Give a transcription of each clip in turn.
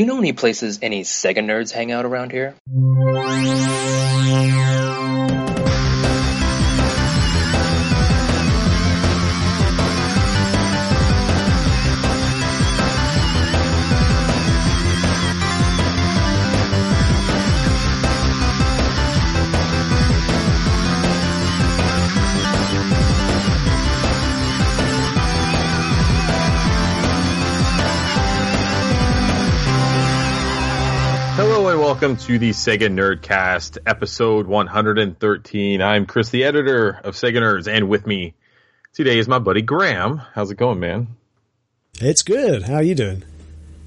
Do you know any places any Sega nerds hang out around here? Welcome to the Sega Nerdcast, episode 113. I'm Chris, the editor of Sega Nerds, and with me today is my buddy Graham. How's it going, man? It's good. How are you doing?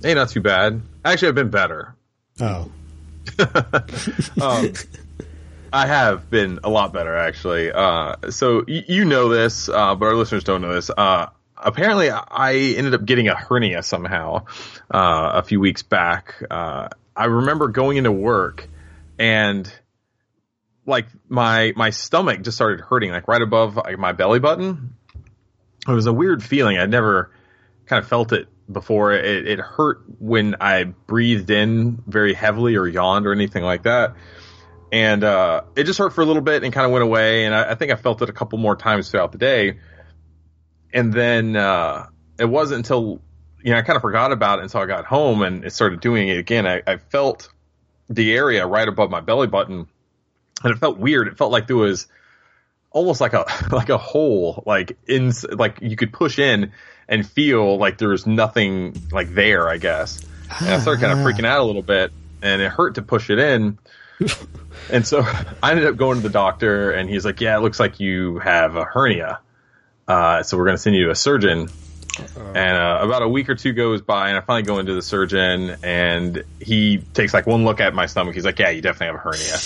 Hey, not too bad. Actually, I've been better. Oh. I have been a lot better, actually. So you know this, but our listeners don't know this. Apparently, I ended up getting a hernia somehow a few weeks back. I remember going into work and like my stomach just started hurting, like right above my belly button. It was a weird feeling. I'd never kind of felt it before. It hurt when I breathed in very heavily or yawned or anything like that. And it just hurt for a little bit and kind of went away. And I think I felt it a couple more times throughout the day. And then it wasn't until I kind of forgot about it until I got home and it started doing it again. I felt the area right above my belly button, and it felt weird. It felt like there was almost like a hole, like you could push in and feel like there was nothing like there, I guess. And I started kind of freaking out a little bit, and it hurt to push it in. And so I ended up going to the doctor, and he's like, "Yeah, it looks like you have a hernia. So we're going to send you to a surgeon." And about a week or two goes by, and I finally go into the surgeon, and he takes like one look at my stomach. He's like, "Yeah, you definitely have a hernia.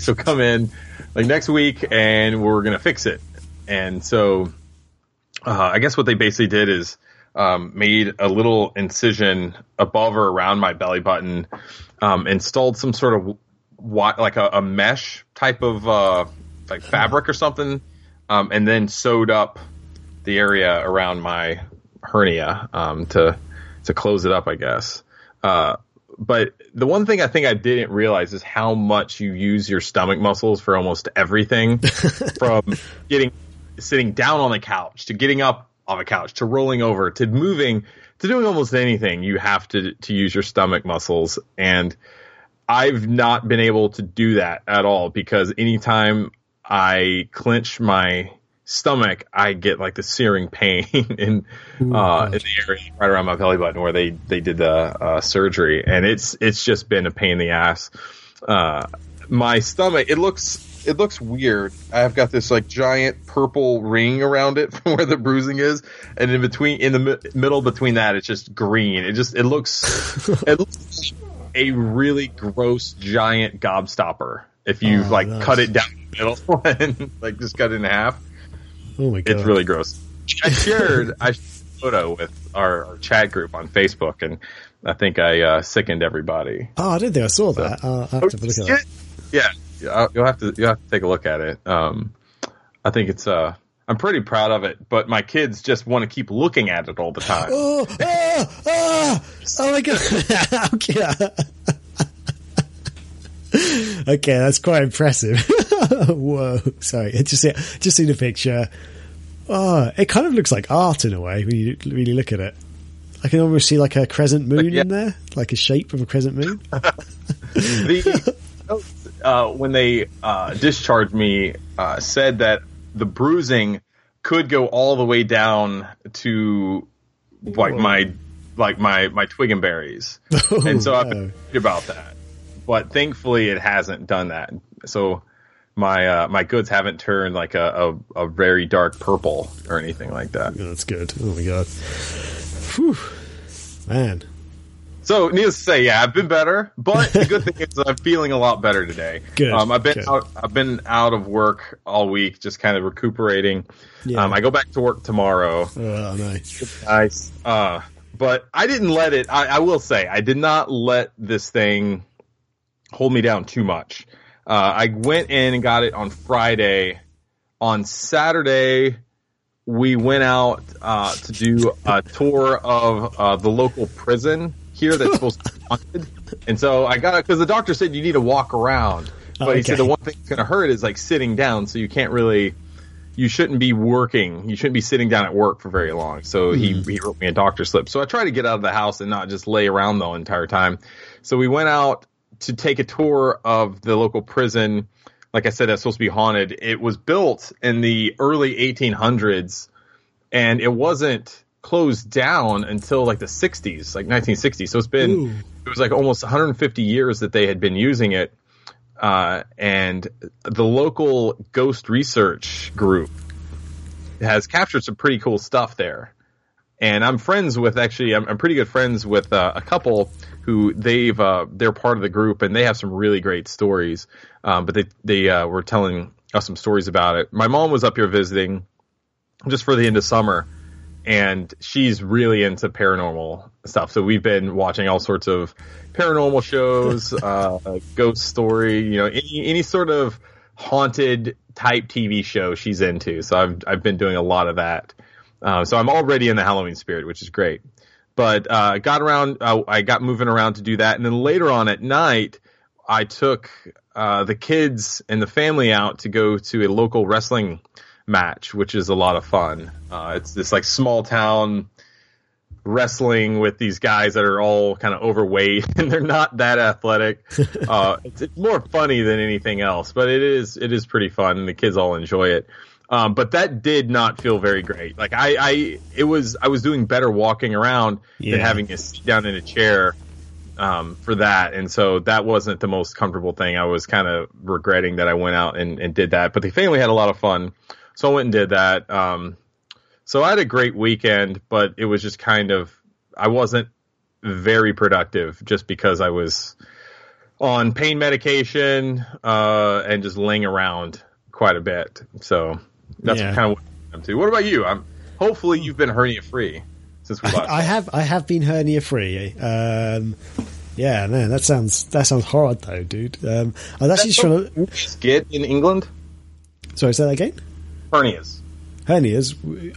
So come in like next week, and we're gonna fix it." And so, I guess what they basically did is made a little incision above or around my belly button, installed some sort of like a mesh type of like fabric or something, and then sewed up the area around my hernia to close it up, I guess. But the one thing I think I didn't realize is how much you use your stomach muscles for almost everything, from sitting down on the couch to getting up on the couch to rolling over to moving to doing almost anything. You have to use your stomach muscles, and I've not been able to do that at all, because anytime I clench my stomach, I get like the searing pain in the area right around my belly button where they did the surgery, and it's just been a pain in the ass. My stomach, it looks weird. I've got this like giant purple ring around it from where the bruising is, and in the middle between that, it's just green. It looks it looks like a really gross giant gobstopper if you cut it down the middle and like just cut it in half. Oh my God. It's really gross. I shared a photo with our chat group on Facebook, and I think I sickened everybody. Oh, I didn't think I saw that. I'll have to look at it. Yeah, you'll have to take a look at it. I think it's I'm pretty proud of it, but my kids just want to keep looking at it all the time. Oh my God! Okay, that's quite impressive. Whoa! Sorry, just seen a picture. Oh, it kind of looks like art in a way when you really look at it. I can almost see like a crescent moon in there, like a shape of a crescent moon. When they discharged me, said that the bruising could go all the way down to like my twig and berries, and so I've been thinking about that. But thankfully, it hasn't done that. So my goods haven't turned like a very dark purple or anything like that. Yeah, that's good. Oh my God. Whew. Man. So needless to say, yeah, I've been better. But the good thing is I'm feeling a lot better today. Good. I've been out of work all week, just kind of recuperating. Yeah. I go back to work tomorrow. Oh, nice. Nice. But I didn't let it. I will say I did not let this thing hold me down too much. I went in and got it on Friday. On Saturday, we went out to do a tour of the local prison here that's supposed to be haunted. And so I got it because the doctor said you need to walk around. But he said the one thing that's going to hurt is like sitting down. So you can't really, you shouldn't be working. You shouldn't be sitting down at work for very long. So he wrote me a doctor's slip. So I tried to get out of the house and not just lay around the entire time. So we went out to take a tour of the local prison. Like I said, that's supposed to be haunted. It was built in the early 1800s and it wasn't closed down until like the 60s, like 1960s. So it's been, it was like almost 150 years that they had been using it. And the local ghost research group has captured some pretty cool stuff there. And I'm friends with, actually, I'm pretty good friends with a couple who they're part of the group and they have some really great stories. But they were telling us some stories about it. My mom was up here visiting just for the end of summer and she's really into paranormal stuff. So we've been watching all sorts of paranormal shows, ghost story, you know, any sort of haunted type TV show she's into. So I've been doing a lot of that. So I'm already in the Halloween spirit, which is great. But I got moving around to do that. And then later on at night, I took the kids and the family out to go to a local wrestling match, which is a lot of fun. It's this like small town wrestling with these guys that are all kind of overweight and they're not that athletic. It's more funny than anything else, but it is pretty fun and the kids all enjoy it. But that did not feel very great. Like I was doing better walking around than having to sit down in a chair for that. And so that wasn't the most comfortable thing. I was kind of regretting that I went out and did that. But the family had a lot of fun. So I went and did that. So I had a great weekend, but it was just kind of, I wasn't very productive just because I was on pain medication and just laying around quite a bit. So that's kind of what I'm to. What about you? Hopefully you've been hernia free since we last. I have been hernia free. That sounds hard though, dude. I was actually trying to skid in England. Sorry, say that again. Hernias.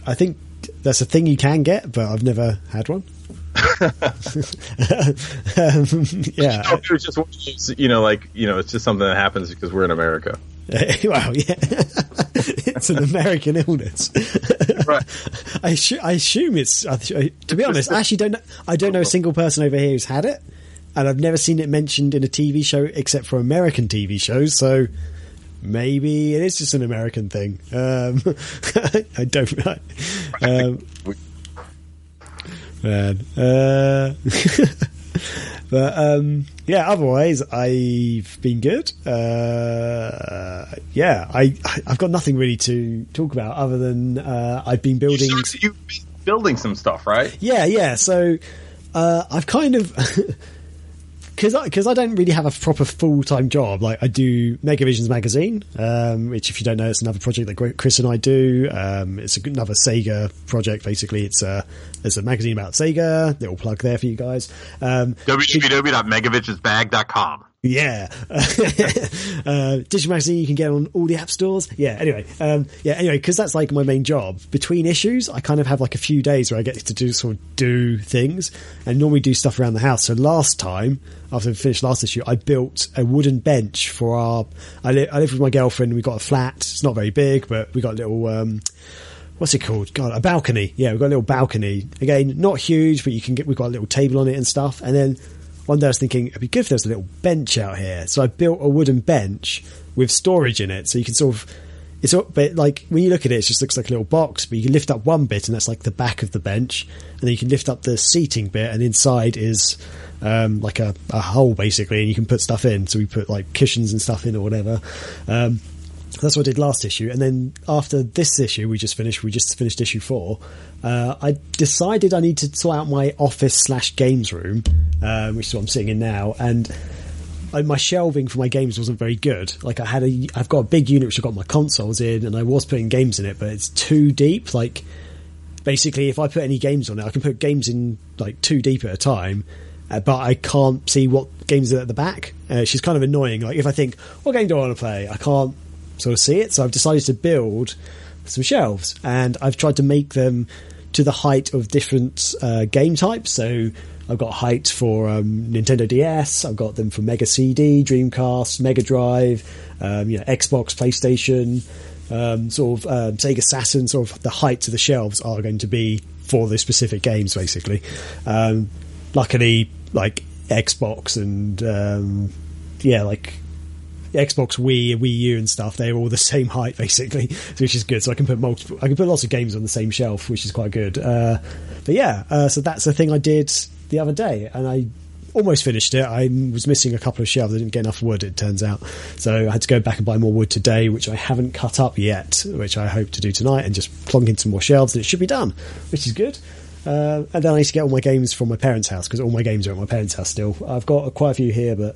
I think that's a thing you can get, but I've never had one. It was just one of those, it's just something that happens because we're in America. Well, yeah, it's an American illness. Right. I assume it's. To be honest, I actually don't. I don't know a single person over here who's had it, and I've never seen it mentioned in a TV show except for American TV shows. So maybe it is just an American thing. I don't know. But otherwise I've been good. I've got nothing really to talk about other than I've been building. You've been building some stuff, right? Yeah. So I've kind of because I don't really have a proper full time job. Like I do Mega Visions magazine, which if you don't know, it's another project that Chris and I do. It's another Sega project. Basically, it's a magazine about Sega. Little plug there for you guys. www.megavisionsmag.com. Yeah. Digital magazine you can get on all the app stores. Anyway, because that's like my main job. Between issues I kind of have like a few days where I get to do things and normally do stuff around the house. So last time, after we finished last issue, I built a wooden bench for I live with my girlfriend. We've got a flat, it's not very big, but we got a little what's it called? God, a balcony. Yeah, we've got a little balcony, again not huge, but we've got a little table on it and stuff. And then one day I was thinking, it'd be good if there's a little bench out here. So I built a wooden bench with storage in it. So you can it's a bit like, when you look at it, it just looks like a little box, but you can lift up one bit and that's like the back of the bench. And then you can lift up the seating bit and inside is like a hole basically, and you can put stuff in. So we put like cushions and stuff in or whatever. That's what I did last issue. And then after this issue we just finished issue 4, I decided I need to sort out my office / games room, which is what I'm sitting in now. And my shelving for my games wasn't very good. Like I've got a big unit which I've got my consoles in, and I was putting games in it, but it's too deep. Like basically if I put any games on it, I can put games in like too deep at a time, but I can't see what games are at the back. She's kind of annoying. Like if I think, what game do I want to play, I can't sort of see it. So I've decided to build some shelves, and I've tried to make them to the height of different game types. So I've got heights for Nintendo DS. I've got them for Mega CD, Dreamcast, Mega Drive, Xbox, PlayStation, Sega Saturn. Sort of the heights of the shelves are going to be for the specific games, basically. Luckily, like Xbox and Xbox Wii U and stuff, they're all the same height basically, which is good. So I can put lots of games on the same shelf, which is quite good. So that's the thing I did the other day, and I almost finished it. I was missing a couple of shelves. I didn't get enough wood, it turns out, so I had to go back and buy more wood today, which I haven't cut up yet, which I hope to do tonight, and just plonk in some more shelves, and it should be done, which is good. And then I used to get all my games from my parents' house, because all my games are at my parents' house still. I've got quite a few here, but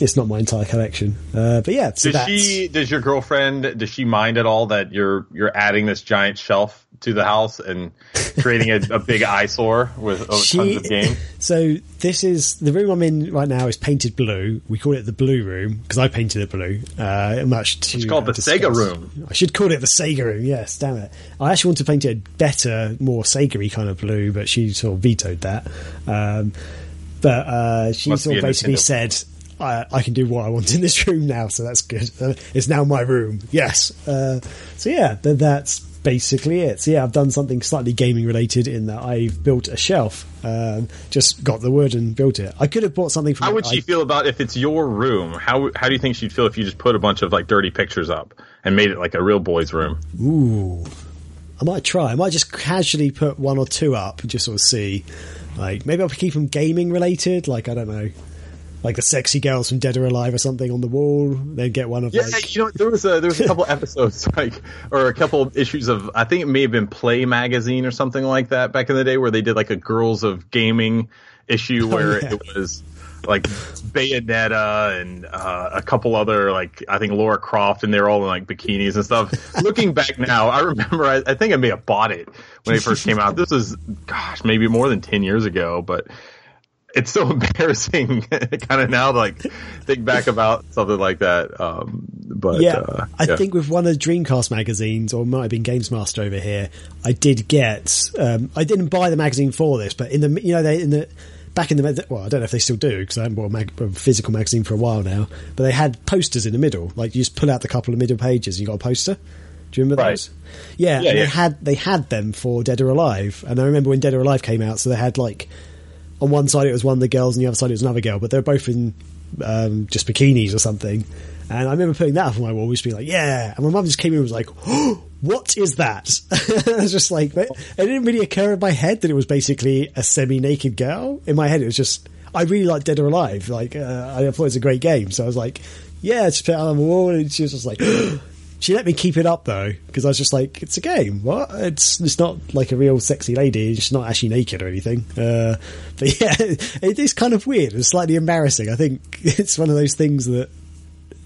it's not my entire collection. So does your girlfriend, does she mind at all that you're adding this giant shelf to the house and creating a big eyesore with tons of games? So this is the room I'm in right now is painted blue. We call it the blue room because I painted it blue. It's called the Sega room. I should call it the Sega room. Yes, damn it. I actually want to paint it a better, more Sega-y kind of blue, but she sort of vetoed that. She sort of basically said, I can do what I want in this room now, so that's good. It's now my room. Yes. That's basically it. So I've done something slightly gaming related in that I've built a shelf. Just got the wood and built it. I could have bought something from... How would she feel about, if it's your room, how do you think she'd feel if you just put a bunch of like dirty pictures up and made it like a real boy's room? Ooh. I might try. I might just casually put one or two up and just sort of see. Like, maybe I'll keep them gaming related. Like, I don't know. Like the sexy girls from Dead or Alive or something on the wall, they'd get one of those. There was a couple episodes or a couple issues of, I think it may have been Play Magazine or something like that back in the day, where they did like a girls of gaming issue where it was like Bayonetta and a couple other, like I think Lara Croft, and they were all in like bikinis and stuff. Looking back now, I remember I think I may have bought it when it first came out. This was maybe more than 10 years ago, but it's so embarrassing kind of now to like think back about something like that. I think with one of the Dreamcast magazines, or it might have been Games Master over here, I did get I didn't buy the magazine for this, but in the I don't know if they still do, because I haven't bought a physical magazine for a while now, but they had posters in the middle, like you just pull out the couple of middle pages and you got a poster. Do you remember those? Yeah. They had them for Dead or Alive, and I remember when Dead or Alive came out, so they had like, on one side it was one of the girls and the other side it was another girl, but they were both in just bikinis or something. And I remember putting that up on my wall. We used to be like, yeah. And my mum just came in and was like, oh, what is that? I was just like, it didn't really occur in my head that it was basically a semi-naked girl. In my head, it was just, I really like Dead or Alive. Like, I thought it was a great game. So I was like, yeah, just put it on the wall. And she was just like, oh. She let me keep it up, though, because I was just like, it's a game. What? It's not like a real sexy lady. She's not actually naked or anything. But yeah, it is kind of weird. It's slightly embarrassing. I think it's one of those things that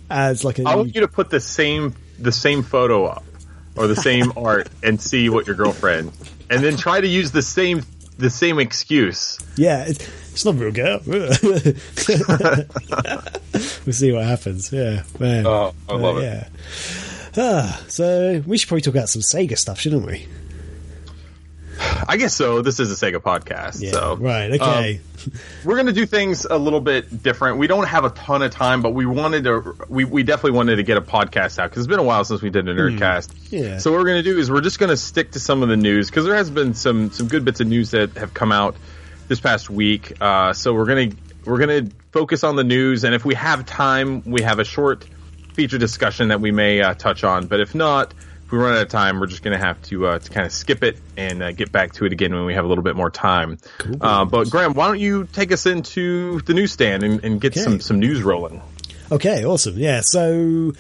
adds like a... I want you to put the same photo up, or the same art, and see what your girlfriend... And then try to use the same excuse. Yeah, it's not a real girl. We'll see what happens. Yeah, man. Oh, I love it. Yeah. So we should probably talk about some Sega stuff, shouldn't we? I guess so. This is a Sega podcast. Yeah, so. Right, okay. We're going to do things a little bit different. We don't have a ton of time, but we definitely wanted to get a podcast out, because it's been a while since we did a Nerdcast. Yeah. So what we're going to do is we're just going to stick to some of the news, because there has been some good bits of news that have come out this past week. So we're going to focus on the news, and if we have time, we have a short feature discussion that we may touch on, but if not, if we run out of time, we're just going to have to kind of skip it and get back to it again when we have a little bit more time. Cool. But Graham, why don't you take us into the newsstand and get some news rolling? Okay, awesome. Yeah, so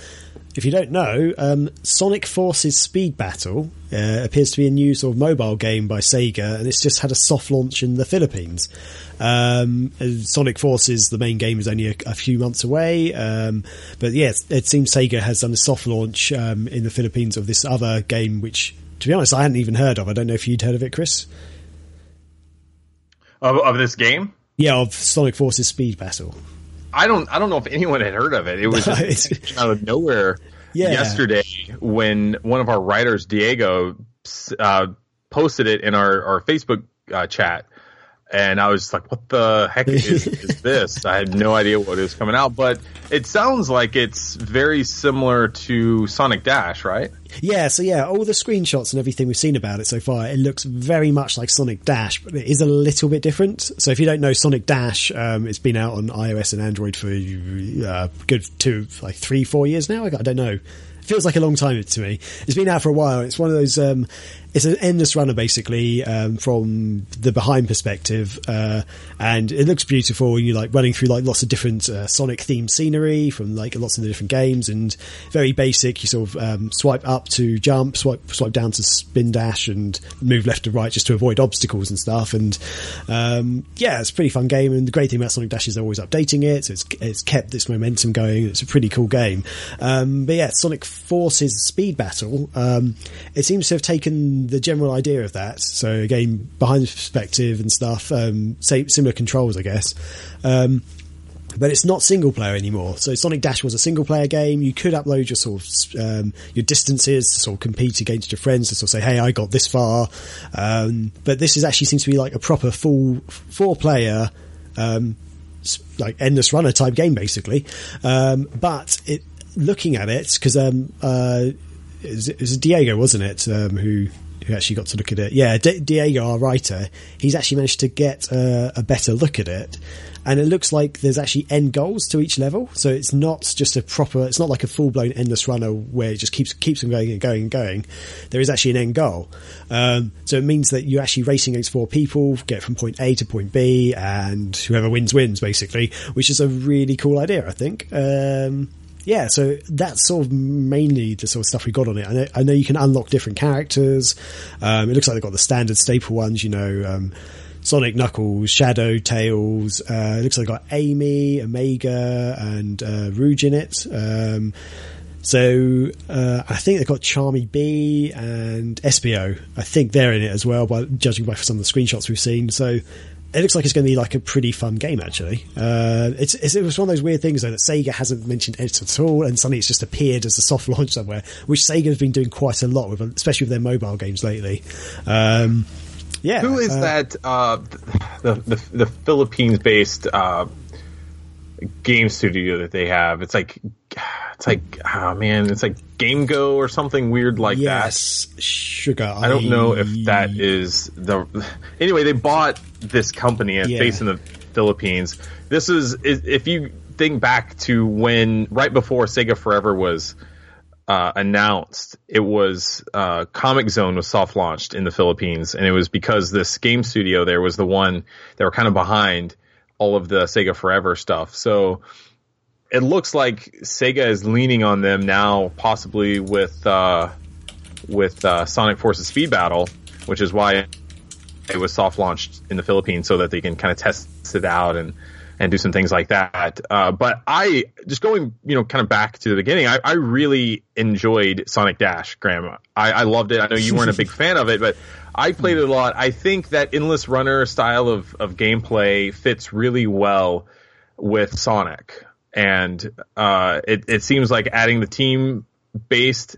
if you don't know, Sonic Forces Speed Battle appears to be a new sort of mobile game by Sega, and it's just had a soft launch in the Philippines. Sonic Forces, the main game, is only a few months away, but yes, it seems Sega has done a soft launch in the Philippines of this other game, which, to be honest, I hadn't even heard of. I don't know if you'd heard of it, Chris? Of this game? Yeah, of Sonic Forces Speed Battle. I don't know if anyone had heard of it. It was just out of nowhere yesterday when one of our writers, Diego, posted it in our Facebook chat. And I was like, what the heck is this? I had no idea what is coming out, but it sounds like it's very similar to Sonic Dash, right? Yeah, so yeah, all the screenshots and everything we've seen about it so far, it looks very much like Sonic Dash, but it is a little bit different. So if you don't know, Sonic Dash, it's been out on iOS and Android for three, 4 years now? I don't know. Feels like a long time to me. It's been out for a while. It's one of those it's an endless runner basically, from the behind perspective, and it looks beautiful, and you're like running through like lots of different Sonic themed scenery from like lots of the different games, and very basic. You sort of swipe up to jump, swipe down to spin dash, and move left to right just to avoid obstacles and stuff. And yeah, it's a pretty fun game, and the great thing about Sonic Dash is they're always updating it, so it's kept this momentum going. It's a pretty cool game. But yeah, Sonic Forces Speed Battle, it seems to have taken the general idea of that, so again behind the perspective and stuff, similar controls I guess, but it's not single player anymore. So Sonic Dash was a single player game. You could upload your sort of your distances to sort of compete against your friends to sort of say, hey, I got this far, but this is actually seems to be like a proper full 4-player like endless runner type game basically. But it looking at it, because it was Diego, wasn't it, who actually got to look at it. Yeah, Diego, our writer, he's actually managed to get a better look at it, and it looks like there's actually end goals to each level. So it's not just a proper, it's not like a full-blown endless runner where it just keeps on going and going and going. There is actually an end goal, so it means that you're actually racing against 4 people, get from point A to point B, and whoever wins basically, which is a really cool idea, I think. Yeah, so that's sort of mainly the sort of stuff we got on it. I know you can unlock different characters. It looks like they've got the standard staple ones, you know, Sonic, Knuckles, Shadow, Tails. It looks like they've got Amy, Omega, and Rouge in it. So I think they've got Charmy B and SBO. I think they're in it as well, by judging by some of the screenshots we've seen. So it looks like it's going to be like a pretty fun game, actually. It was one of those weird things, though, that Sega hasn't mentioned it at all, and suddenly it's just appeared as a soft launch somewhere, which Sega has been doing quite a lot with, especially with their mobile games lately. Yeah. Who is that? The Philippines-based game studio that they have. It's like Game Go or something weird like that. Sugar. I don't know if that is the. Anyway, they bought this company based in the Philippines. This is, if you think back to when right before Sega Forever was announced, it was Comic Zone was soft launched in the Philippines, and it was because this game studio there was the one that were kind of behind all of the Sega Forever stuff. So it looks like Sega is leaning on them now, possibly with Sonic Forces Speed Battle, which is why it was soft launched in the Philippines, so that they can kind of test it out and do some things like that. But I just going, kind of back to the beginning, I really enjoyed Sonic Dash, Graham. I loved it. I know you weren't a big fan of it, but I played it a lot. I think that endless runner style of gameplay fits really well with Sonic. And it seems like adding the team-based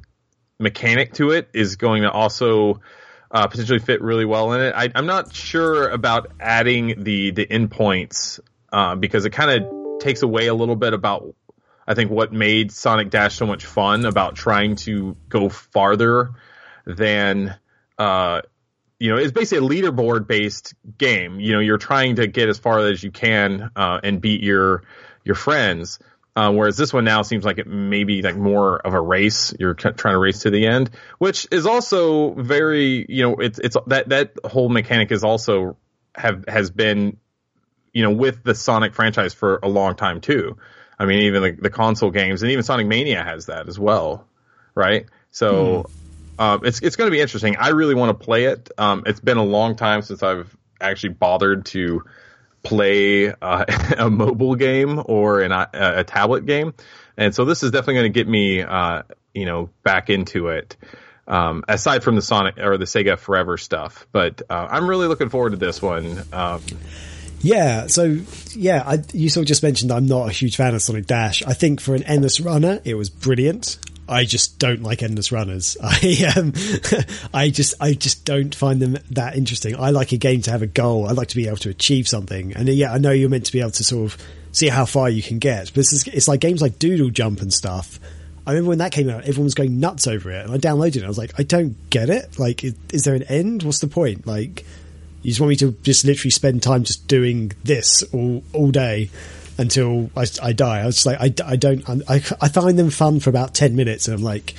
mechanic to it is going to also potentially fit really well in it. I'm not sure about adding the endpoints because it kind of takes away a little bit about, I think, what made Sonic Dash so much fun about trying to go farther than it's basically a leaderboard-based game. You know, you're trying to get as far as you can and beat your friends, whereas this one now seems like it may be like more of a race. You're trying to race to the end, which is also very, it's that whole mechanic is also has been, with the Sonic franchise for a long time too. I mean, even the console games and even Sonic Mania has that as well, right? So it's going to be interesting. I really want to play it. It's been a long time since I've actually bothered to play a mobile game or a tablet game, and so this is definitely going to get me back into it, aside from the Sonic or the Sega Forever stuff, but I'm really looking forward to this one. You sort of just mentioned I'm not a huge fan of Sonic Dash. I think for an endless runner it was brilliant. I just don't like endless runners. I just don't find them that interesting. I like a game to have a goal. I like to be able to achieve something. And yeah, I know you're meant to be able to sort of see how far you can get, but it's like games like Doodle Jump and stuff. I remember when that came out, everyone was going nuts over it, and I downloaded it. I was like, I don't get it. Like, is there an end? What's the point? Like, you just want me to just literally spend time just doing this all day until I die. I was just like, I find them fun for about 10 minutes, and I'm like,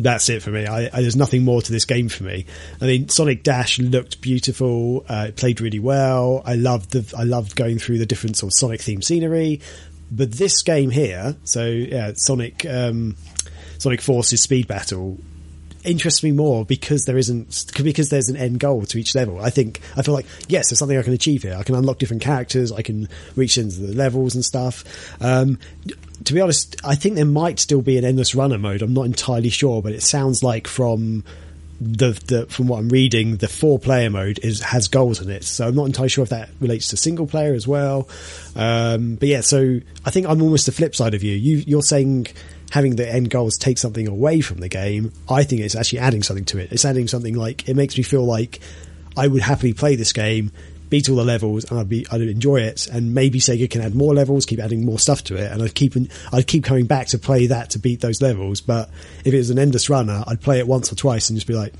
that's it for me. There's nothing more to this game for me. I mean, Sonic Dash looked beautiful. It played really well. I loved going through the different sort of Sonic themed scenery. But this game here, so yeah, Sonic Forces Speed Battle interests me more because there's an end goal to each level. I feel like, yes, there's something I can achieve here. I can unlock different characters. I can reach into the levels and stuff. To be honest, I think there might still be an endless runner mode. I'm not entirely sure, but it sounds like from what I'm reading, the 4-player mode has goals in it, so I'm not entirely sure if that relates to single player as well. But yeah, so I think I'm almost the flip side of you. You're saying having the end goals take something away from the game. I think it's actually adding something to it. It's adding something. Like, it makes me feel like I would happily play this game, beat all the levels, and I'd enjoy it. And maybe Sega can add more levels, keep adding more stuff to it, and I'd keep coming back to play that, to beat those levels. But if it was an endless runner, I'd play it once or twice and just be like,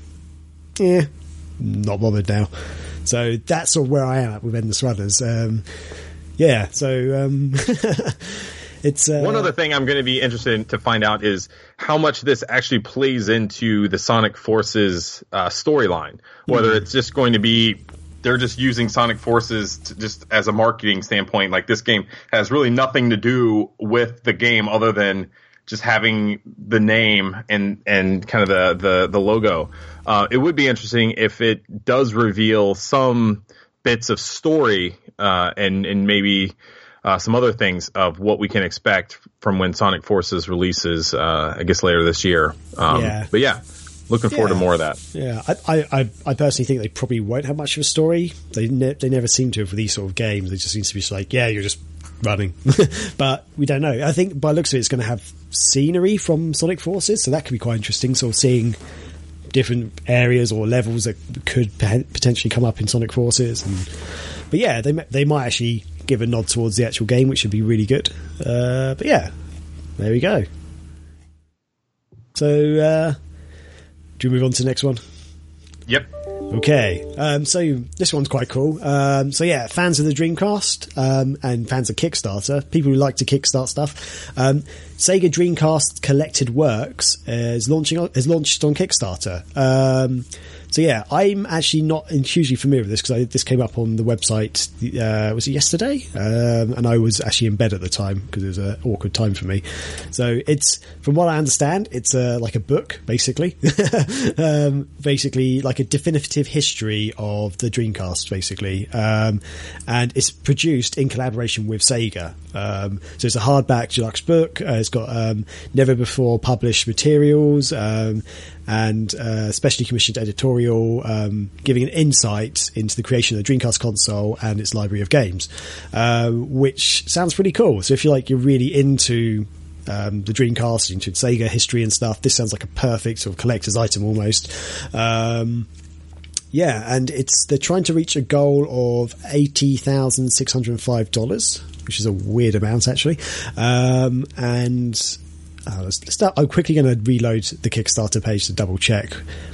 yeah, not bothered now. So that's sort of where I am at with endless runners. It's one other thing I'm going to be interested in to find out is how much this actually plays into the Sonic Forces storyline, whether it's just going to be they're just using Sonic Forces to, just as a marketing standpoint. Like, this game has really nothing to do with the game other than just having the name and kind of the logo. It would be interesting if it does reveal some bits of story and maybe some other things of what we can expect from when Sonic Forces releases, I guess, later this year. But yeah. Looking forward to more of that. Yeah, I personally think they probably won't have much of a story. They never seem to have for these sort of games. They just seem to be like, yeah, you're just running. But we don't know. I think by the looks of it, it's going to have scenery from Sonic Forces, so that could be quite interesting. Sort of seeing different areas or levels that could potentially come up in Sonic Forces. But yeah, they might actually give a nod towards the actual game, which would be really good. But yeah, there we go. So, do we move on to the next one? Yep. Okay. So this one's quite cool. So yeah, fans of the Dreamcast and fans of Kickstarter, people who like to kickstart stuff, Sega Dreamcast Collected Works is launched on Kickstarter. So yeah, I'm actually not hugely familiar with this because this came up on the website. Was it yesterday? And I was actually in bed at the time because it was an awkward time for me. So it's, from what I understand, it's like a book, basically. Basically like a definitive history of the Dreamcast, basically. And it's produced in collaboration with Sega. So it's a hardback deluxe book. It's got never before published materials, and specially commissioned editorial, giving an insight into the creation of the Dreamcast console and its library of games, which sounds pretty cool. So if you like, you're really into the Dreamcast, into Sega history and stuff, this sounds like a perfect sort of collector's item almost. Yeah, and they're trying to reach a goal of $80,605, which is a weird amount actually. And I'm quickly going to reload the Kickstarter page to double check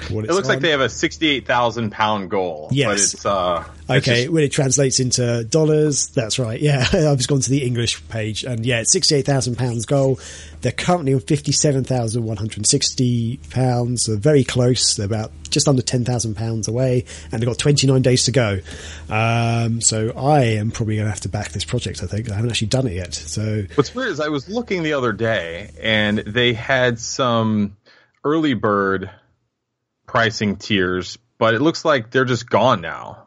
what it's. It looks like they have a 68,000 pound goal. Yes. But it's, when it translates into dollars, that's right. Yeah, I've just gone to the English page, and yeah, it's £68,000 goal. They're currently on £57,160. They're very close. They're about just under £10,000 away, and they've got 29 days to go. So I am probably going to have to back this project, I think. I haven't actually done it yet. So what's weird is I was looking the other day, and they had some early bird pricing tiers, but it looks like they're just gone now.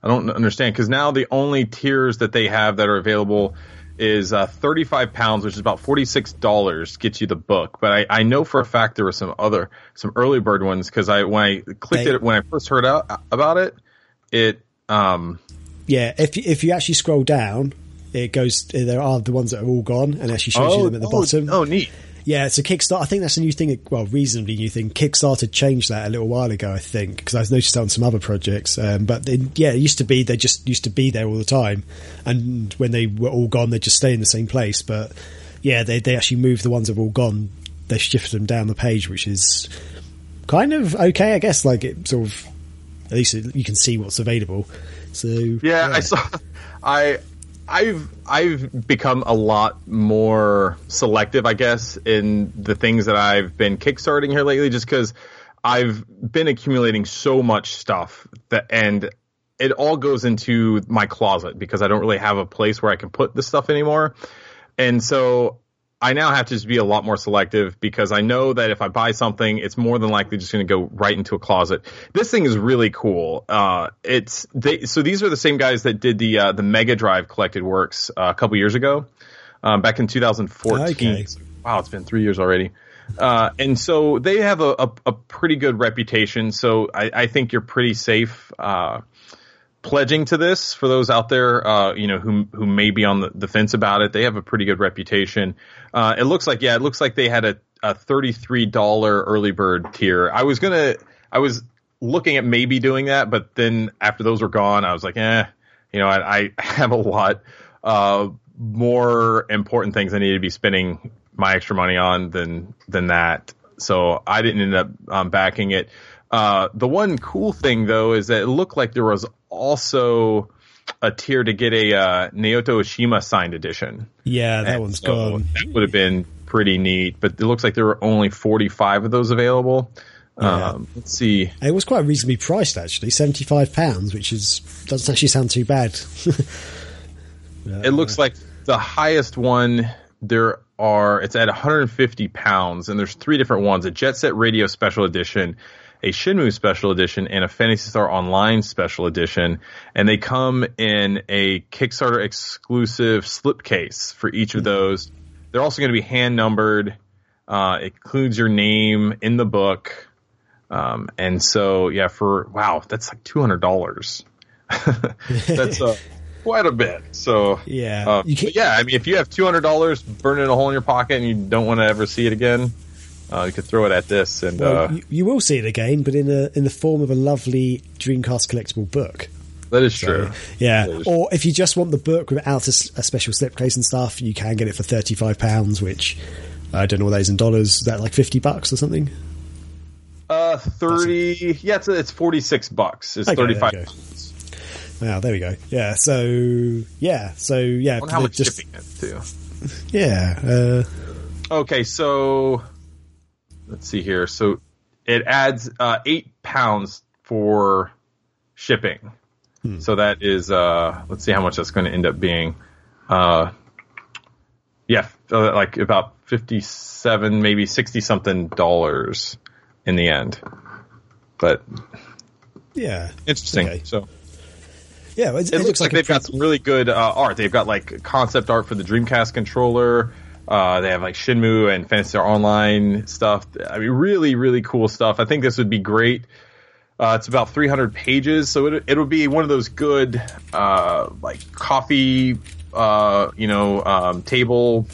I don't understand, because now the only tiers that they have that are available is £35, which is about $46, gets you the book. But I know for a fact there were some early bird ones, because when I first heard about it, if you actually scroll down, there are the ones that are all gone, and actually shows you them at the bottom. Oh, neat. Yeah, it's a Kickstarter. I think that's a new thing. Well, reasonably new thing. Kickstarter changed that a little while ago, I think, because I've noticed that on some other projects. But they, yeah, it used to be they just used to be there all the time, and when they were all gone, they just stay in the same place. But yeah, they actually move the ones that were all gone. They shift them down the page, which is kind of okay, I guess. Like, it sort of, at least you can see what's available. So yeah. I've become a lot more selective, I guess, in the things that I've been kickstarting here lately, just because I've been accumulating so much stuff that, and it all goes into my closet because I don't really have a place where I can put this stuff anymore. And so I now have to just be a lot more selective because I know that if I buy something, it's more than likely just going to go right into a closet. This thing is really cool. So these are the same guys that did the Mega Drive Collected Works a couple years ago, back in 2014. Okay. Wow, it's been 3 years already. And so they have a pretty good reputation. So I think you're pretty safe pledging to this. For those out there who may be on the fence about it, they have a pretty good reputation. It looks like they had a $33 early bird tier. I was looking at maybe doing that, but then after those were gone, I was like, I have a lot more important things I need to be spending my extra money on than that, so I didn't end up backing it. The one cool thing, though, is that it looked like there was also a tier to get a Naoto Oshima signed edition. Yeah, that one's gone. That would have been pretty neat, but it looks like there were only 45 of those available. Yeah. Let's see. It was quite reasonably priced, actually, £75, which doesn't actually sound too bad. It looks like the highest one there are. It's at £150, and there's three different ones: a Jet Set Radio Special Edition, a Shenmue Special Edition, and a Phantasy Star Online Special Edition, and they come in a Kickstarter exclusive slipcase for each of those. They're also going to be hand numbered. It includes your name in the book, and so yeah, that's like $200. That's quite a bit. So yeah, I mean, if you have $200 burning a hole in your pocket and you don't want to ever see it again, you could throw it at this, and you will see it again, but in the form of a lovely Dreamcast collectible book. That is true. Yeah. Or if you just want the book without a special slipcase and stuff, you can get it for £35, which I don't know what that is in dollars. Is that like $50 or something? 30. Yeah, it's $46. It's okay, 35. Wow, there we go. Yeah. So yeah. I wonder how much shipping it too. Yeah. Okay, so. Let's see here. So it adds £8 for shipping. So that is, let's see how much that's going to end up being. Like about 57, maybe 60 something dollars in the end. But yeah, interesting. Okay. So yeah, it looks like they've got some really good art. They've got like concept art for the Dreamcast controller. They have like Shenmue and Phantasy Star Online stuff. I mean, really, really cool stuff. I think this would be great. It's about 300 pages, so it'll be one of those good like coffee, table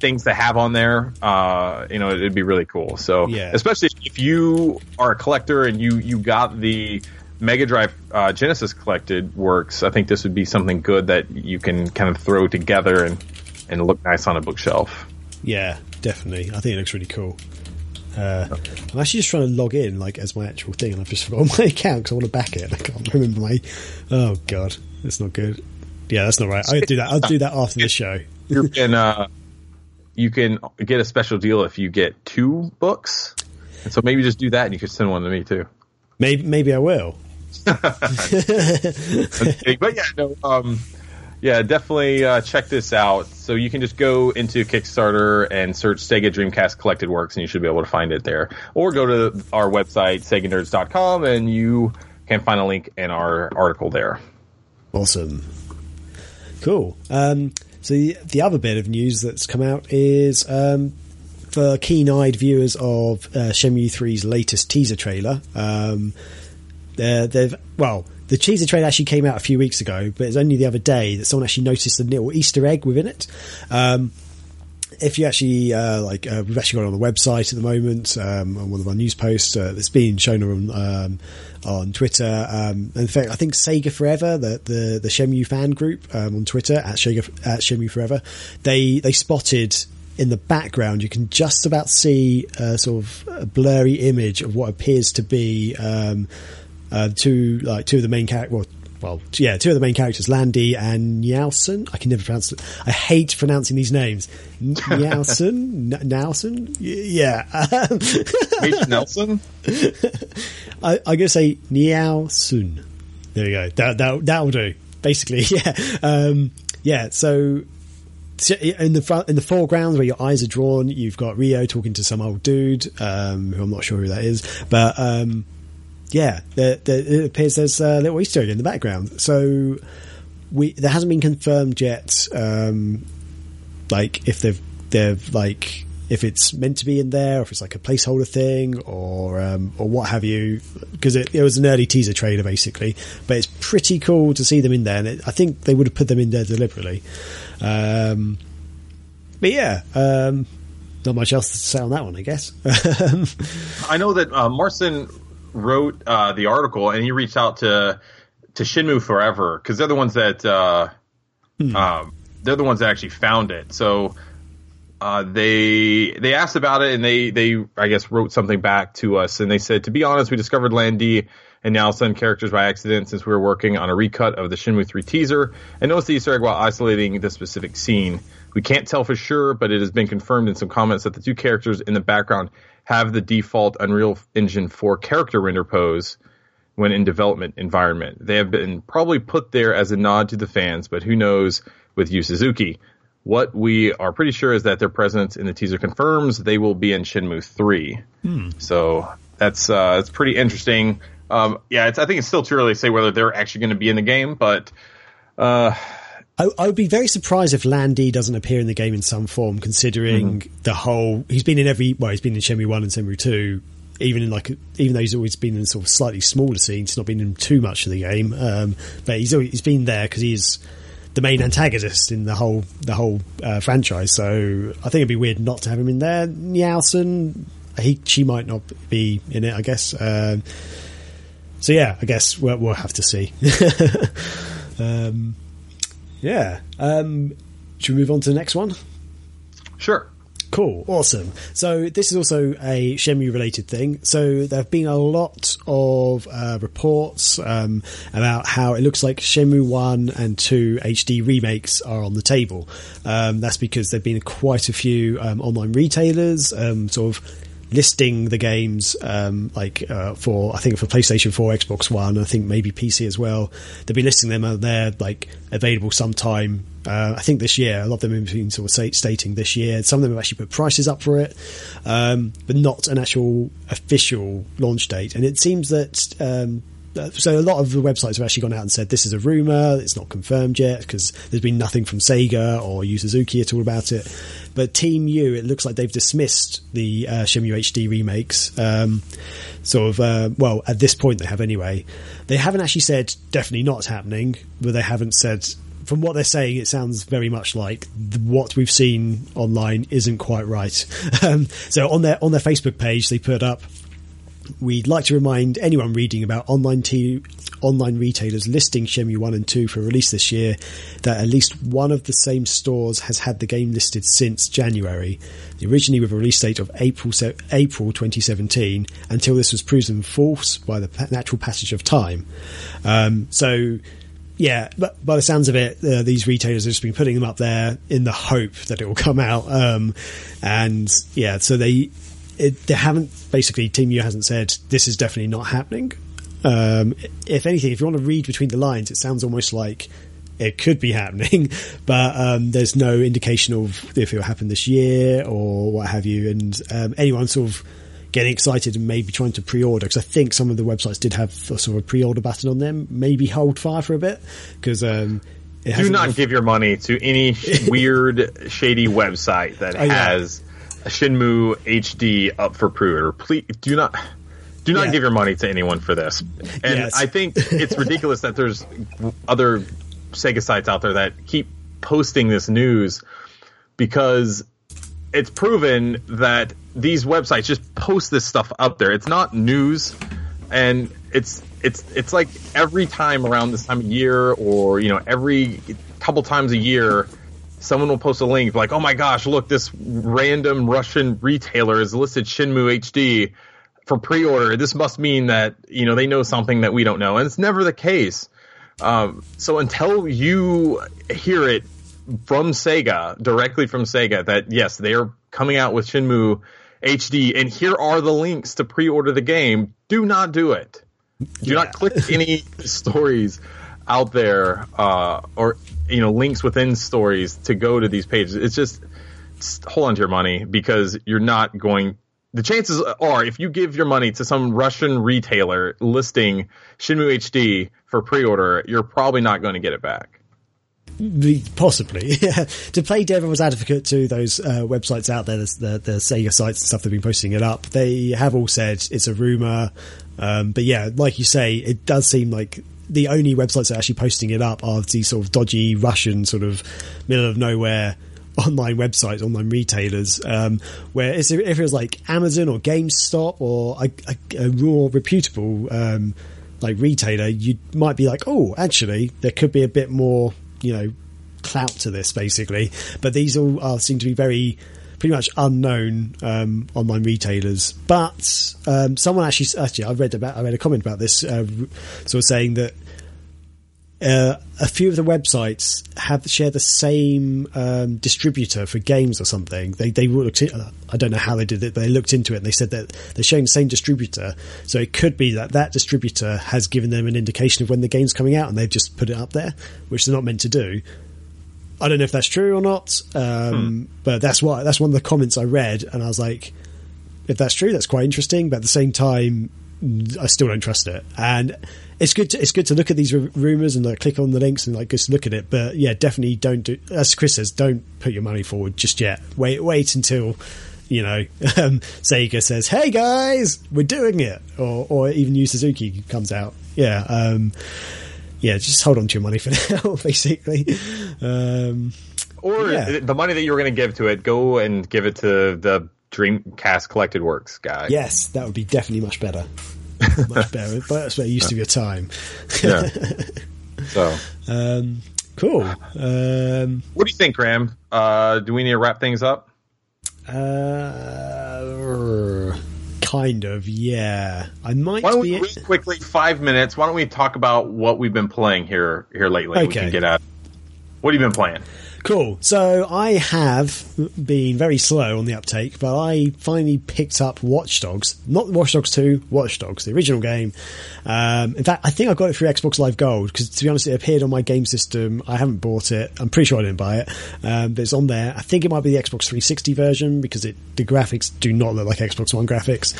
things to have on there. It'd be really cool. So yeah. Especially if you are a collector and you got the Mega Drive Genesis Collected Works, I think this would be something good that you can kind of throw together and look nice on a bookshelf. Yeah, definitely. I think it looks really cool. I'm actually just trying to log in like as my actual thing, and I've just forgotten my account because I want to back it. And I can't remember my. Oh god, that's not good. Yeah, that's not right. I'll do that. I'll do that after the show. You can get a special deal if you get 2 books, and so maybe just do that, and you can send one to me too. Maybe I will. Okay, but yeah, no. Yeah, definitely check this out. So you can just go into Kickstarter and search Sega Dreamcast Collected Works, and you should be able to find it there. Or go to our website, SegaNerds.com, and you can find a link in our article there. Awesome. Cool. So the other bit of news that's come out is for keen-eyed viewers of Shenmue 3's latest teaser trailer, the teaser trailer actually came out a few weeks ago, but it's only the other day that someone actually noticed a little Easter egg within it. if you actually we've actually got it on the website at the moment, on one of our news posts, it's been shown on Twitter. In fact, I think Sega Forever, the Shenmue fan group on Twitter at Shenmue Forever, they spotted in the background, you can just about see sort of a blurry image of what appears to be two of the main characters. Two of the main characters, Lan Di and Niao Sun. I can never pronounce it. I hate pronouncing these names. Niao Sun? Niao Sun? Yeah. Nelson? I'm going to say Niao Sun. There we go. That'll do. Basically, yeah. So in the foreground where your eyes are drawn, you've got Rio talking to some old dude, who I'm not sure who that is, but... it appears there's a little Easter egg in the background. So there hasn't been confirmed yet, if it's meant to be in there, or if it's like a placeholder thing, or what have you, because it was an early teaser trailer basically. But it's pretty cool to see them in there, and I think they would have put them in there deliberately. Not much else to say on that one, I guess. I know that Marcin wrote the article, and he reached out to Shenmue Forever, because they're the ones that they're the ones that actually found it. So they asked about it, and they I guess wrote something back to us, and they said, "To be honest, we discovered Lan Di and Niao Sun characters by accident since we were working on a recut of the Shenmue 3 teaser, and noticed the Easter egg while isolating this specific scene. We can't tell for sure, but it has been confirmed in some comments that the two characters in the background have the default Unreal Engine 4 character render pose when in development environment. They have been probably put there as a nod to the fans, but who knows with Yu Suzuki. What we are pretty sure is that their presence in the teaser confirms they will be in Shenmue 3. So that's pretty interesting. I think it's still too early to say whether they're actually going to be in the game, but... I would be very surprised if Lan Di doesn't appear in the game in some form, considering the whole... he's been in Shenmue 1 and Shenmue 2, even though he's always been in sort of slightly smaller scenes, he's not been in too much of the game, but he's been there because he's the main antagonist in the whole franchise. So I think it'd be weird not to have him in there. Niao Sun, she might not be in it, I guess. I guess we'll have to see. Should we move on to the next one? Sure. Cool. Awesome. So this is also a Shenmue related thing. So there have been a lot of reports about how it looks like Shenmue 1 and 2 HD remakes are on the table. That's because there have been quite a few online retailers sort of listing the games for PlayStation 4, Xbox One, I think maybe PC as well. They'll be listing them out there, like available sometime I think this year. A lot of them have been sort of stating this year. Some of them have actually put prices up for it, but not an actual official launch date. And it seems that so a lot of the websites have actually gone out and said this is a rumor, it's not confirmed yet, because there's been nothing from Sega or Yu Suzuki at all about it. But Team U, it looks like they've dismissed the Shenmue HD remakes at this point they have anyway. They haven't actually said definitely not happening, but they haven't said. From what they're saying, it sounds very much like what we've seen online isn't quite right. So on their Facebook page they put up, "We'd like to remind anyone reading about online retailers listing Shenmue 1 and 2 for release this year that at least one of the same stores has had the game listed since January, originally with a release date of April 2017, until this was proven false by the natural passage of time." But by the sounds of it, these retailers have just been putting them up there in the hope that it will come out. They haven't, basically Team U hasn't said this is definitely not happening. If anything, if you want to read between the lines, it sounds almost like it could be happening, but there's no indication of if it will happen this year or what have you. And anyone sort of getting excited and maybe trying to pre-order, because I think some of the websites did have a sort of pre-order button on them, maybe hold fire for a bit, because do not give your money to any weird shady website that has Shenmue HD up for pre-order. Please do not give your money to anyone for this. And yes. I think it's ridiculous that there's other Sega sites out there that keep posting this news, because it's proven that these websites just post this stuff up there. It's not news, and it's like every time around this time of year, or you know, every couple times a year, someone will post a link like, "Oh my gosh, look, this random Russian retailer has listed Shenmue HD for pre-order. This must mean that you know they know something that we don't know," and it's never the case. So until you hear it from Sega, directly from Sega, that yes, they are coming out with Shenmue HD, and here are the links to pre-order the game, do not do it. Do not click any stories out there, or you know, links within stories to go to these pages. It's just hold on to your money, because you're not going. The chances are, if you give your money to some Russian retailer listing Shenmue HD for pre-order, you're probably not going to get it back. Possibly. To play devil's advocate to those websites out there, the Sega sites and stuff that have been posting it up, they have all said it's a rumour. But yeah, like you say, it does seem like the only websites that are actually posting it up are these sort of dodgy Russian sort of middle-of-nowhere online websites, online retailers, where it's, if it was like Amazon or GameStop or a real reputable like retailer, you might be like, oh, actually, there could be a bit more, you know, clout to this, basically. But these all seem to be very pretty much unknown online retailers. But someone actually I read a comment about this, sort of saying that a few of the websites share the same distributor for games or something. They looked in, I don't know how they did it, but they looked into it and they said that they're sharing the same distributor, so it could be that that distributor has given them an indication of when the game's coming out and they've just put it up there, which they're not meant to do. I don't know if that's true or not, but that's one of the comments I read, and I was like, if that's true, that's quite interesting, but at the same time I still don't trust it. And it's good to look at these rumors and like click on the links and like just look at it, but yeah, definitely don't do, as Chris says, don't put your money forward just yet. Wait until, you know, Sega says, "Hey guys, we're doing it," or even Yu Suzuki comes out. Yeah, just hold on to your money for now, basically. The money that you were going to give to it, go and give it to the Dreamcast Collected Works guy. Yes, that would be definitely much better. Much better, but that's where it used to be a time. Yeah. So cool. What do you think, Graham? Do we need to wrap things up? Kind of, yeah. I might. Why don't we really quickly, 5 minutes? Why don't we talk about what we've been playing here lately? Okay. We can get out. What have you been playing? Cool. So I have been very slow on the uptake, but I finally picked up Watch Dogs. Not Watch Dogs 2, Watch Dogs, the original game. In fact, I think I got it through Xbox Live Gold, because to be honest, it appeared on my game system. I haven't bought it. I'm pretty sure I didn't buy it. But it's on there. I think it might be the Xbox 360 version, because the graphics do not look like Xbox One graphics.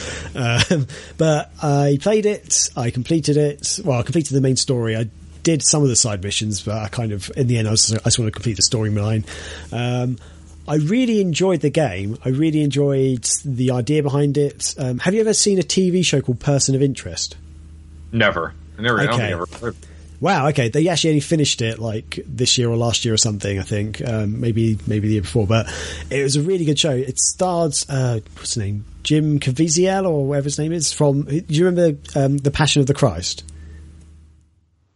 But I played it. I completed it. Well, I completed the main story. I did some of the side missions, but I kind of, in the end, I just want to complete the storyline. I really enjoyed the game. I really enjoyed the idea behind it. Have you ever seen a TV show called Person of Interest? Never. Okay. I don't think I've ever. Wow. Okay. They actually only finished it like this year or last year or something, I think. Maybe the year before, but it was a really good show. It starred, what's his name? Jim Caviezel or whatever his name is from, do you remember, The Passion of the Christ?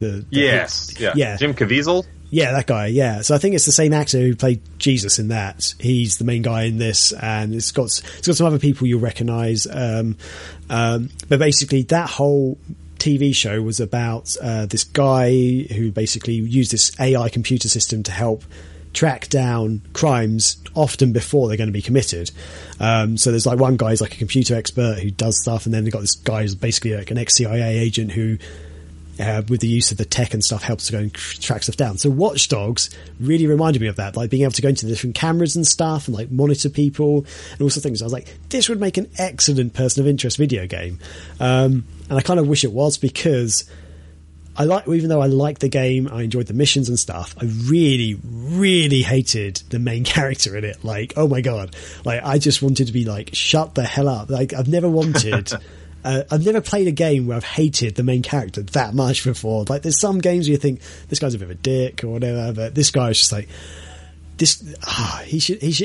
Yeah. Jim Caviezel? Yeah, that guy, yeah. So I think it's the same actor who played Jesus in that. He's the main guy in this, and it's got some other people you'll recognise. But basically, that whole TV show was about this guy who basically used this AI computer system to help track down crimes often before they're going to be committed. So there's like one guy who's like a computer expert who does stuff, and then they've got this guy who's basically like an ex-CIA agent who... with the use of the tech and stuff, helps to go and track stuff down. So Watch Dogs really reminded me of that, like being able to go into the different cameras and stuff and like monitor people and all sorts of things. I was like, this would make an excellent Person of Interest video game. And I kind of wish it was, because even though I liked the game, I enjoyed the missions and stuff, I really, really hated the main character in it. Like, oh my God. Like, I just wanted to be like, shut the hell up. Like, I've never wanted... I've never played a game where I've hated the main character that much before. Like, there's some games where you think, this guy's a bit of a dick or whatever, but this guy's just like, He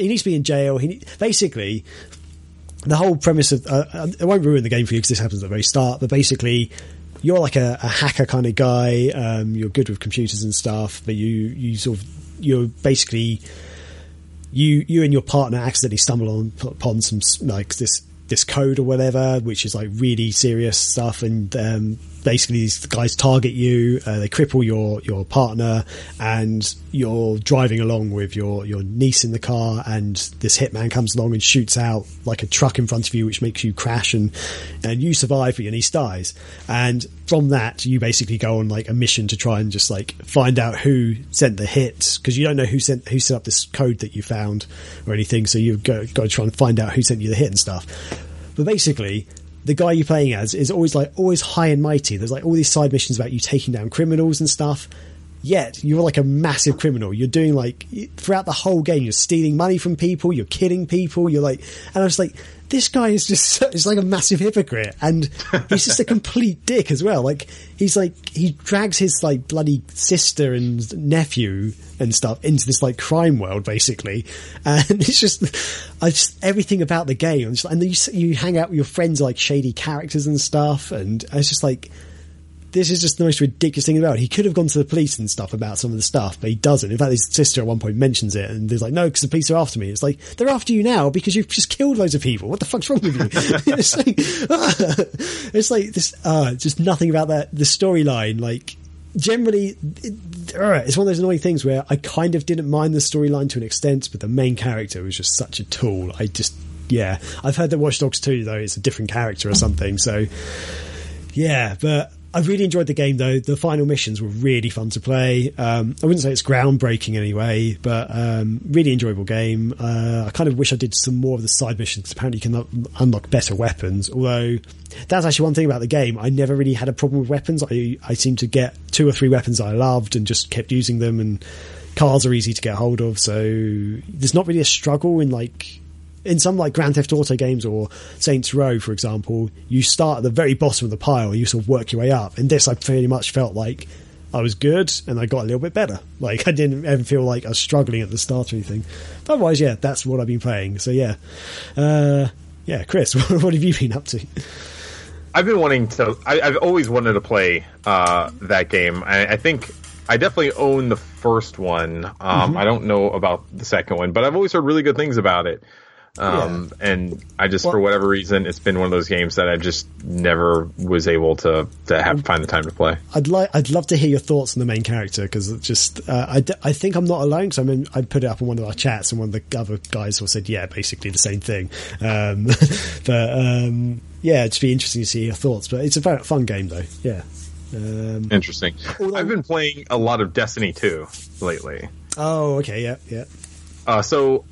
needs to be in jail. Basically, the whole premise of I won't ruin the game for you because this happens at the very start, but basically you're like a hacker kind of guy. You're good with computers and stuff, but you and your partner accidentally stumble upon some like this code or whatever, which is like really serious stuff, and basically these guys target you, they cripple your partner, and you're driving along with your niece in the car, and this hitman comes along and shoots out like a truck in front of you, which makes you crash, and you survive, but your niece dies. And from that you basically go on like a mission to try and just like find out who sent the hit, because you don't know who set up this code that you found or anything, so you've got to try and find out who sent you the hit and stuff. But basically the guy you're playing as is always high and mighty. There's like all these side missions about you taking down criminals and stuff, yet you're like a massive criminal. You're doing like, throughout the whole game, you're stealing money from people, you're killing people, you're like, and I was like, this guy is just, it's like a massive hypocrite, and he's just a complete dick as well. Like he's like, he drags his like bloody sister and nephew and stuff into this like crime world basically, and it's just, I just, everything about the game, and you hang out with your friends like shady characters and stuff, and it's just like, this is just the most ridiculous thing about it. He could have gone to the police and stuff about some of the stuff, but he doesn't. In fact, his sister at one point mentions it, and he's like, no, because the police are after me. It's like, they're after you now because you've just killed loads of people. What the fuck's wrong with you? Just nothing about that. The storyline, like, generally, it's one of those annoying things where I kind of didn't mind the storyline to an extent, but the main character was just such a tool. I've heard that Watch Dogs 2, though, is a different character or something, so, yeah, but I really enjoyed the game, though. The final missions were really fun to play. I wouldn't say it's groundbreaking anyway, but really enjoyable game. I kind of wish I did some more of the side missions, because apparently you can unlock better weapons, although that's actually one thing about the game. I never really had a problem with weapons. I seemed to get 2 or 3 weapons I loved and just kept using them, and cars are easy to get hold of, so there's not really a struggle in like... in some like Grand Theft Auto games or Saints Row, for example, you start at the very bottom of the pile and you sort of work your way up. In this, I pretty much felt like I was good and I got a little bit better. Like I didn't ever feel like I was struggling at the start or anything. But otherwise, yeah, that's what I've been playing. So yeah. Chris, what have you been up to? I've been wanting to... I've always wanted to play that game. I think... I definitely own the first one. I don't know about the second one, but I've always heard really good things about it. And I just, for whatever reason, it's been one of those games that I just never was able to find the time to play. I'd love to hear your thoughts on the main character, because just I think I'm not alone, because I mean I put it up on one of our chats, and one of the other guys all said yeah, basically the same thing. But yeah, it'd be interesting to see your thoughts. But it's a very fun game, though. Yeah, interesting. Although, I've been playing a lot of Destiny 2 lately. Oh, okay, yeah. So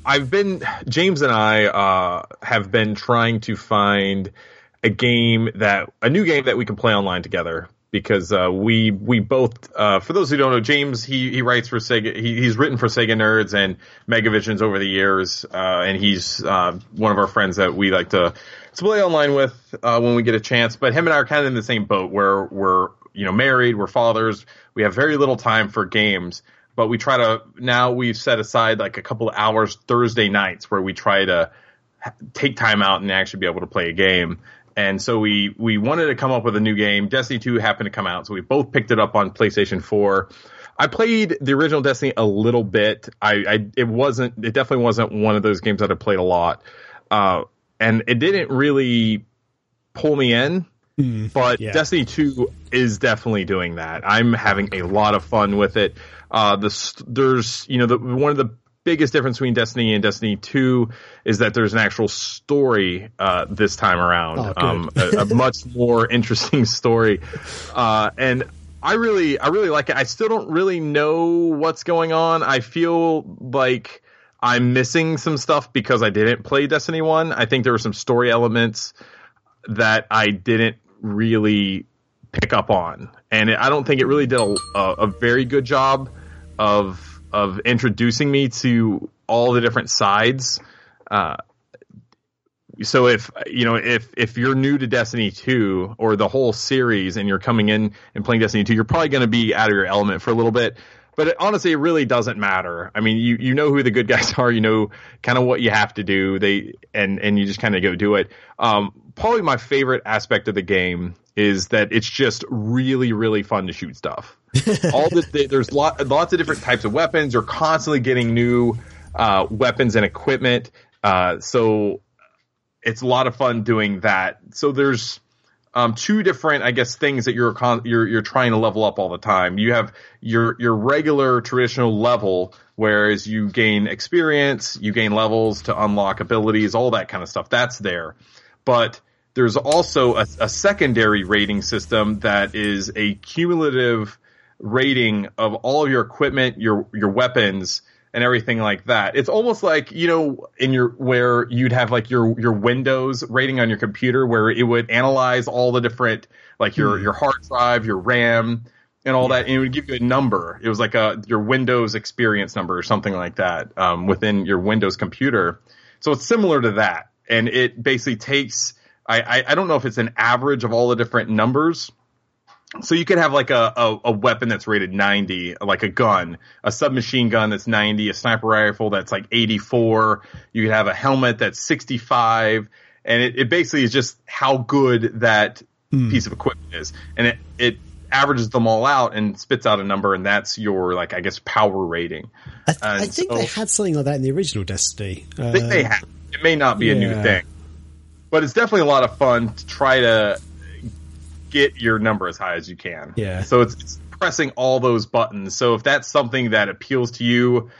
James and I have been trying to find a new game that we can play online together, because we both, for those who don't know, James, he writes for Sega, he's written for Sega Nerds and Mega Visions over the years, and he's one of our friends that we like to play online with when we get a chance. But him and I are kind of in the same boat where we're married, we're fathers, we have very little time for games. But we try to, now we've set aside like a couple of hours Thursday nights where we try to take time out and actually be able to play a game. And so we wanted to come up with a new game. Destiny 2 happened to come out, so we both picked it up on PlayStation 4. I played the original Destiny a little bit. It definitely wasn't one of those games that I played a lot. And it didn't really pull me in. But yeah. Destiny 2 is definitely doing that. I'm having a lot of fun with it. One of the biggest difference between Destiny and Destiny 2 is that there's an actual story this time around. A much more interesting story. And I really like it. I still don't really know what's going on. I feel like I'm missing some stuff because I didn't play Destiny 1. I think there were some story elements that I didn't really pick up on, and I don't think it really did a very good job of introducing me to all the different sides. So if you're new to Destiny 2 or the whole series and you're coming in and playing Destiny 2, you're probably going to be out of your element for a little bit. But it, honestly, it really doesn't matter. I mean, you know who the good guys are. You know kind of what you have to do. And you just kind of go do it. Probably my favorite aspect of the game is that it's just really, really fun to shoot stuff. There's lots of different types of weapons. You're constantly getting new weapons and equipment. So it's a lot of fun doing that. So there's two different, I guess, things that you're trying to level up all the time. You have your regular traditional level, whereas you gain experience, you gain levels to unlock abilities, all that kind of stuff. That's there. But there's also a secondary rating system that is a cumulative rating of all of your equipment, your weapons, and everything like that. It's almost like, you know, where you'd have like your Windows rating on your computer, where it would analyze all the different, like your hard drive, your RAM, and all that, and it would give you a number. It was like your Windows experience number or something like that within your Windows computer. So it's similar to that, and it basically takes I don't know if it's an average of all the different numbers. So you could have like a weapon that's rated 90, like a gun, a submachine gun that's 90, a sniper rifle that's like 84. You could have a helmet that's 65. And it basically is just how good that piece of equipment is. And it averages them all out and spits out a number. And that's your, like, I guess, power rating. I think they had something like that in the original Destiny. I think they had. It may not be a new thing. But it's definitely a lot of fun to try to get your number as high as you can. Yeah. So it's pressing all those buttons. So if that's something that appeals to you,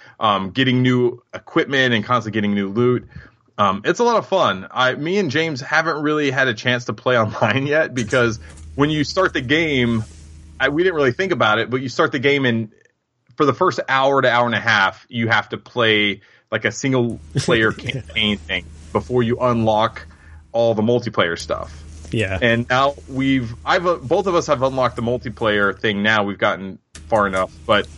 getting new equipment and constantly getting new loot, it's a lot of fun. Me and James haven't really had a chance to play online yet, because when you start the game, we didn't really think about it, but you start the game and for the first hour to hour and a half, you have to play like a single player campaign thing before you unlock all the multiplayer stuff. Yeah, and now both of us have unlocked the multiplayer thing. Now we've gotten far enough, but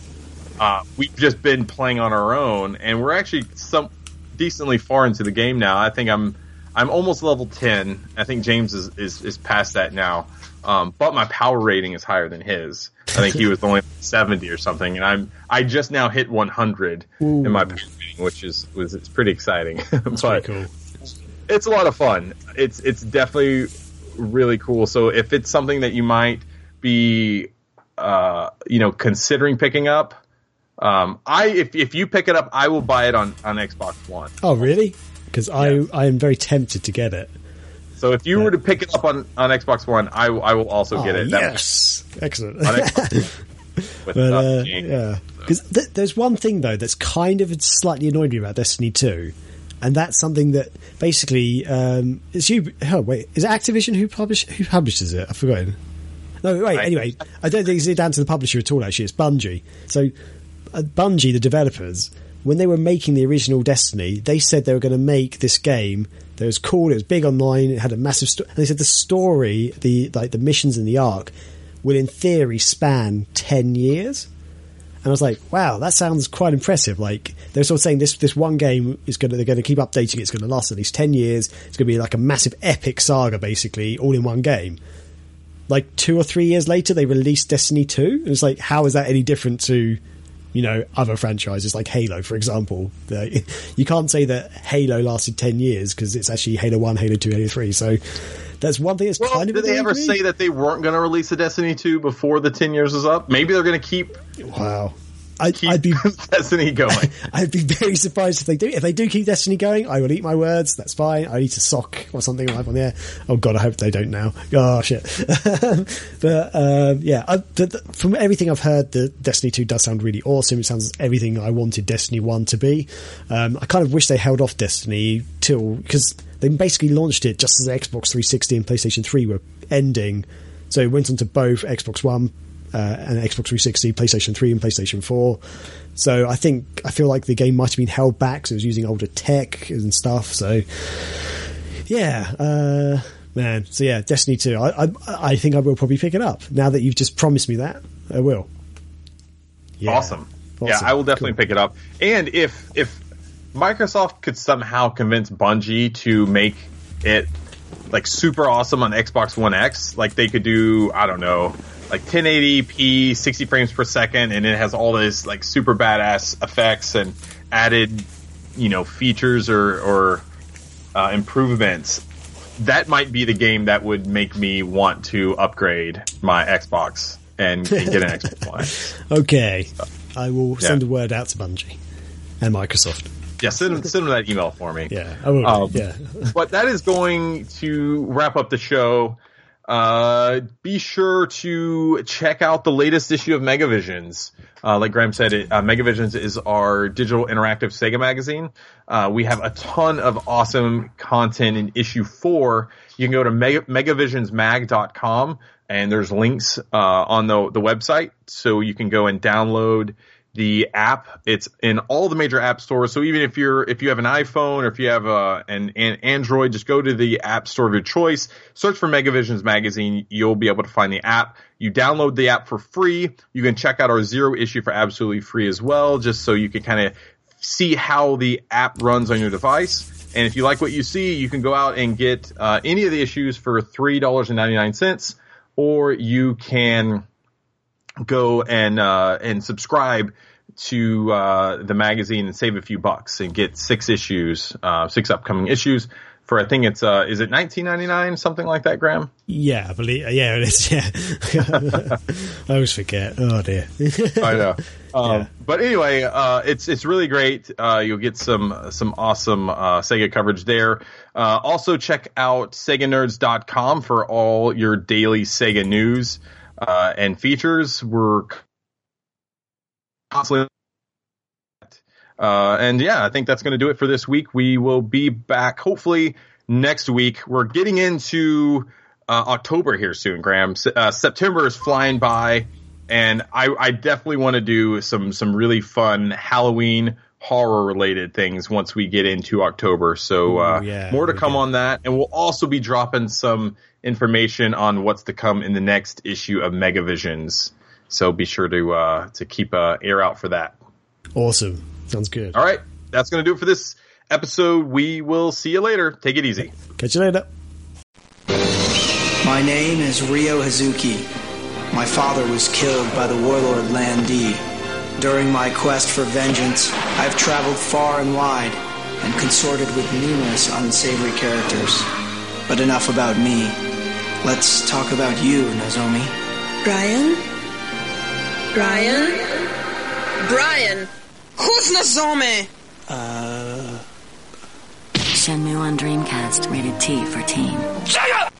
we've just been playing on our own, and we're actually some decently far into the game now. I think I'm almost level 10. I think James is past that now, but my power rating is higher than his. I think he was only 70 or something, and I just now hit 100 in my power rating, which is pretty exciting. That's but pretty cool. It's a lot of fun. It's definitely really cool. So if it's something that you might be considering picking up, if you pick it up, I will buy it on Xbox One. Oh really? Because I am very tempted to get it. So if you were to pick it up on Xbox One, I will also get it. Yes. Excellent. On Xbox One. Because there's one thing though that's kind of slightly annoyed me about Destiny 2. And that's something that basically is it Activision who publishes it? I've forgotten. Anyway, I don't think it's down to the publisher at all, actually. It's Bungie. So Bungie, the developers, when they were making the original Destiny, they said they were going to make this game that was cool, it was big online, it had a massive story, and they said the story, the missions and the arc will in theory span 10 years. And I was like, wow, that sounds quite impressive. Like, they're sort of saying this one game they're going to keep updating. It's going to last at least 10 years. It's going to be like a massive epic saga, basically, all in one game. Like 2 or 3 years later, they released Destiny 2. And it's like, how is that any different to, you know, other franchises like Halo, for example? You can't say that Halo lasted 10 years because it's actually Halo 1, Halo 2, Halo 3. So that's one thing that's kind of... Did they ever say that they weren't going to release a Destiny 2 before the 10 years is up? Maybe they're going to keep... Wow. I'd be Destiny going. I'd be very surprised if they do. If they do keep Destiny going, I will eat my words. That's fine. I eat a sock or something like on there. Oh God, I hope they don't now. Oh shit. But from everything I've heard, the Destiny 2 does sound really awesome. It sounds everything I wanted Destiny 1 to be. I kind of wish they held off Destiny because they basically launched it just as the Xbox 360 and PlayStation 3 were ending, so it went onto both Xbox One. And Xbox 360, PlayStation 3 and PlayStation 4. So I feel like the game might have been held back because it was using older tech and stuff. So yeah, man. So yeah, Destiny 2. I think I will probably pick it up now that you've just promised me that. I will. Yeah. Awesome. Yeah, I will definitely pick it up. And if Microsoft could somehow convince Bungie to make it like super awesome on Xbox One X, like they could do, I don't know, like 1080p, 60 frames per second, and it has all this like super badass effects and added, you know, features or improvements. That might be the game that would make me want to upgrade my Xbox and get an Xbox One. Okay, so, I will send a word out to Bungie and Microsoft. Yeah, send them that email for me. Yeah, I will. But that is going to wrap up the show. Be sure to check out the latest issue of Mega Visions. Like Graham said, Mega Visions is our digital interactive Sega magazine. We have a ton of awesome content in issue 4. You can go to megavisionsmag.com, and there's links on the website, so you can go and download the app. It's in all the major app stores. So even if you have an iPhone or if you have an Android, just go to the app store of your choice, search for Mega Visions Magazine. You'll be able to find the app. You download the app for free. You can check out our 0 issue for absolutely free as well, just so you can kind of see how the app runs on your device. And if you like what you see, you can go out and get any of the issues for $3.99, or you can go and subscribe to the magazine and save a few bucks and get 6 upcoming issues for, I think it's is it $19.99, something like that, Graham? Yeah, I believe. Yeah, it is. Yeah, I always forget. Oh dear. I know. But anyway, it's really great. You'll get some awesome Sega coverage there. Also, check out SegaNerds.com for all your daily Sega news. And features were constantly. I think that's going to do it for this week. We will be back hopefully next week. We're getting into October here soon, Graham. September is flying by, and I definitely want to do some really fun Halloween horror related things once we get into October. So more to come on that, and we'll also be dropping some information on what's to come in the next issue of Mega Visions. So be sure to keep an ear out for that. Awesome. Sounds good. All right. That's going to do it for this episode. We will see you later. Take it easy. Catch you later. My name is Rio Hazuki. My father was killed by the warlord Lan Di. During my quest for vengeance, I've traveled far and wide and consorted with numerous unsavory characters. But enough about me. Let's talk about you, Nozomi. Brian? Who's Nozomi? Shenmue on Dreamcast, rated T for teen. Shut up!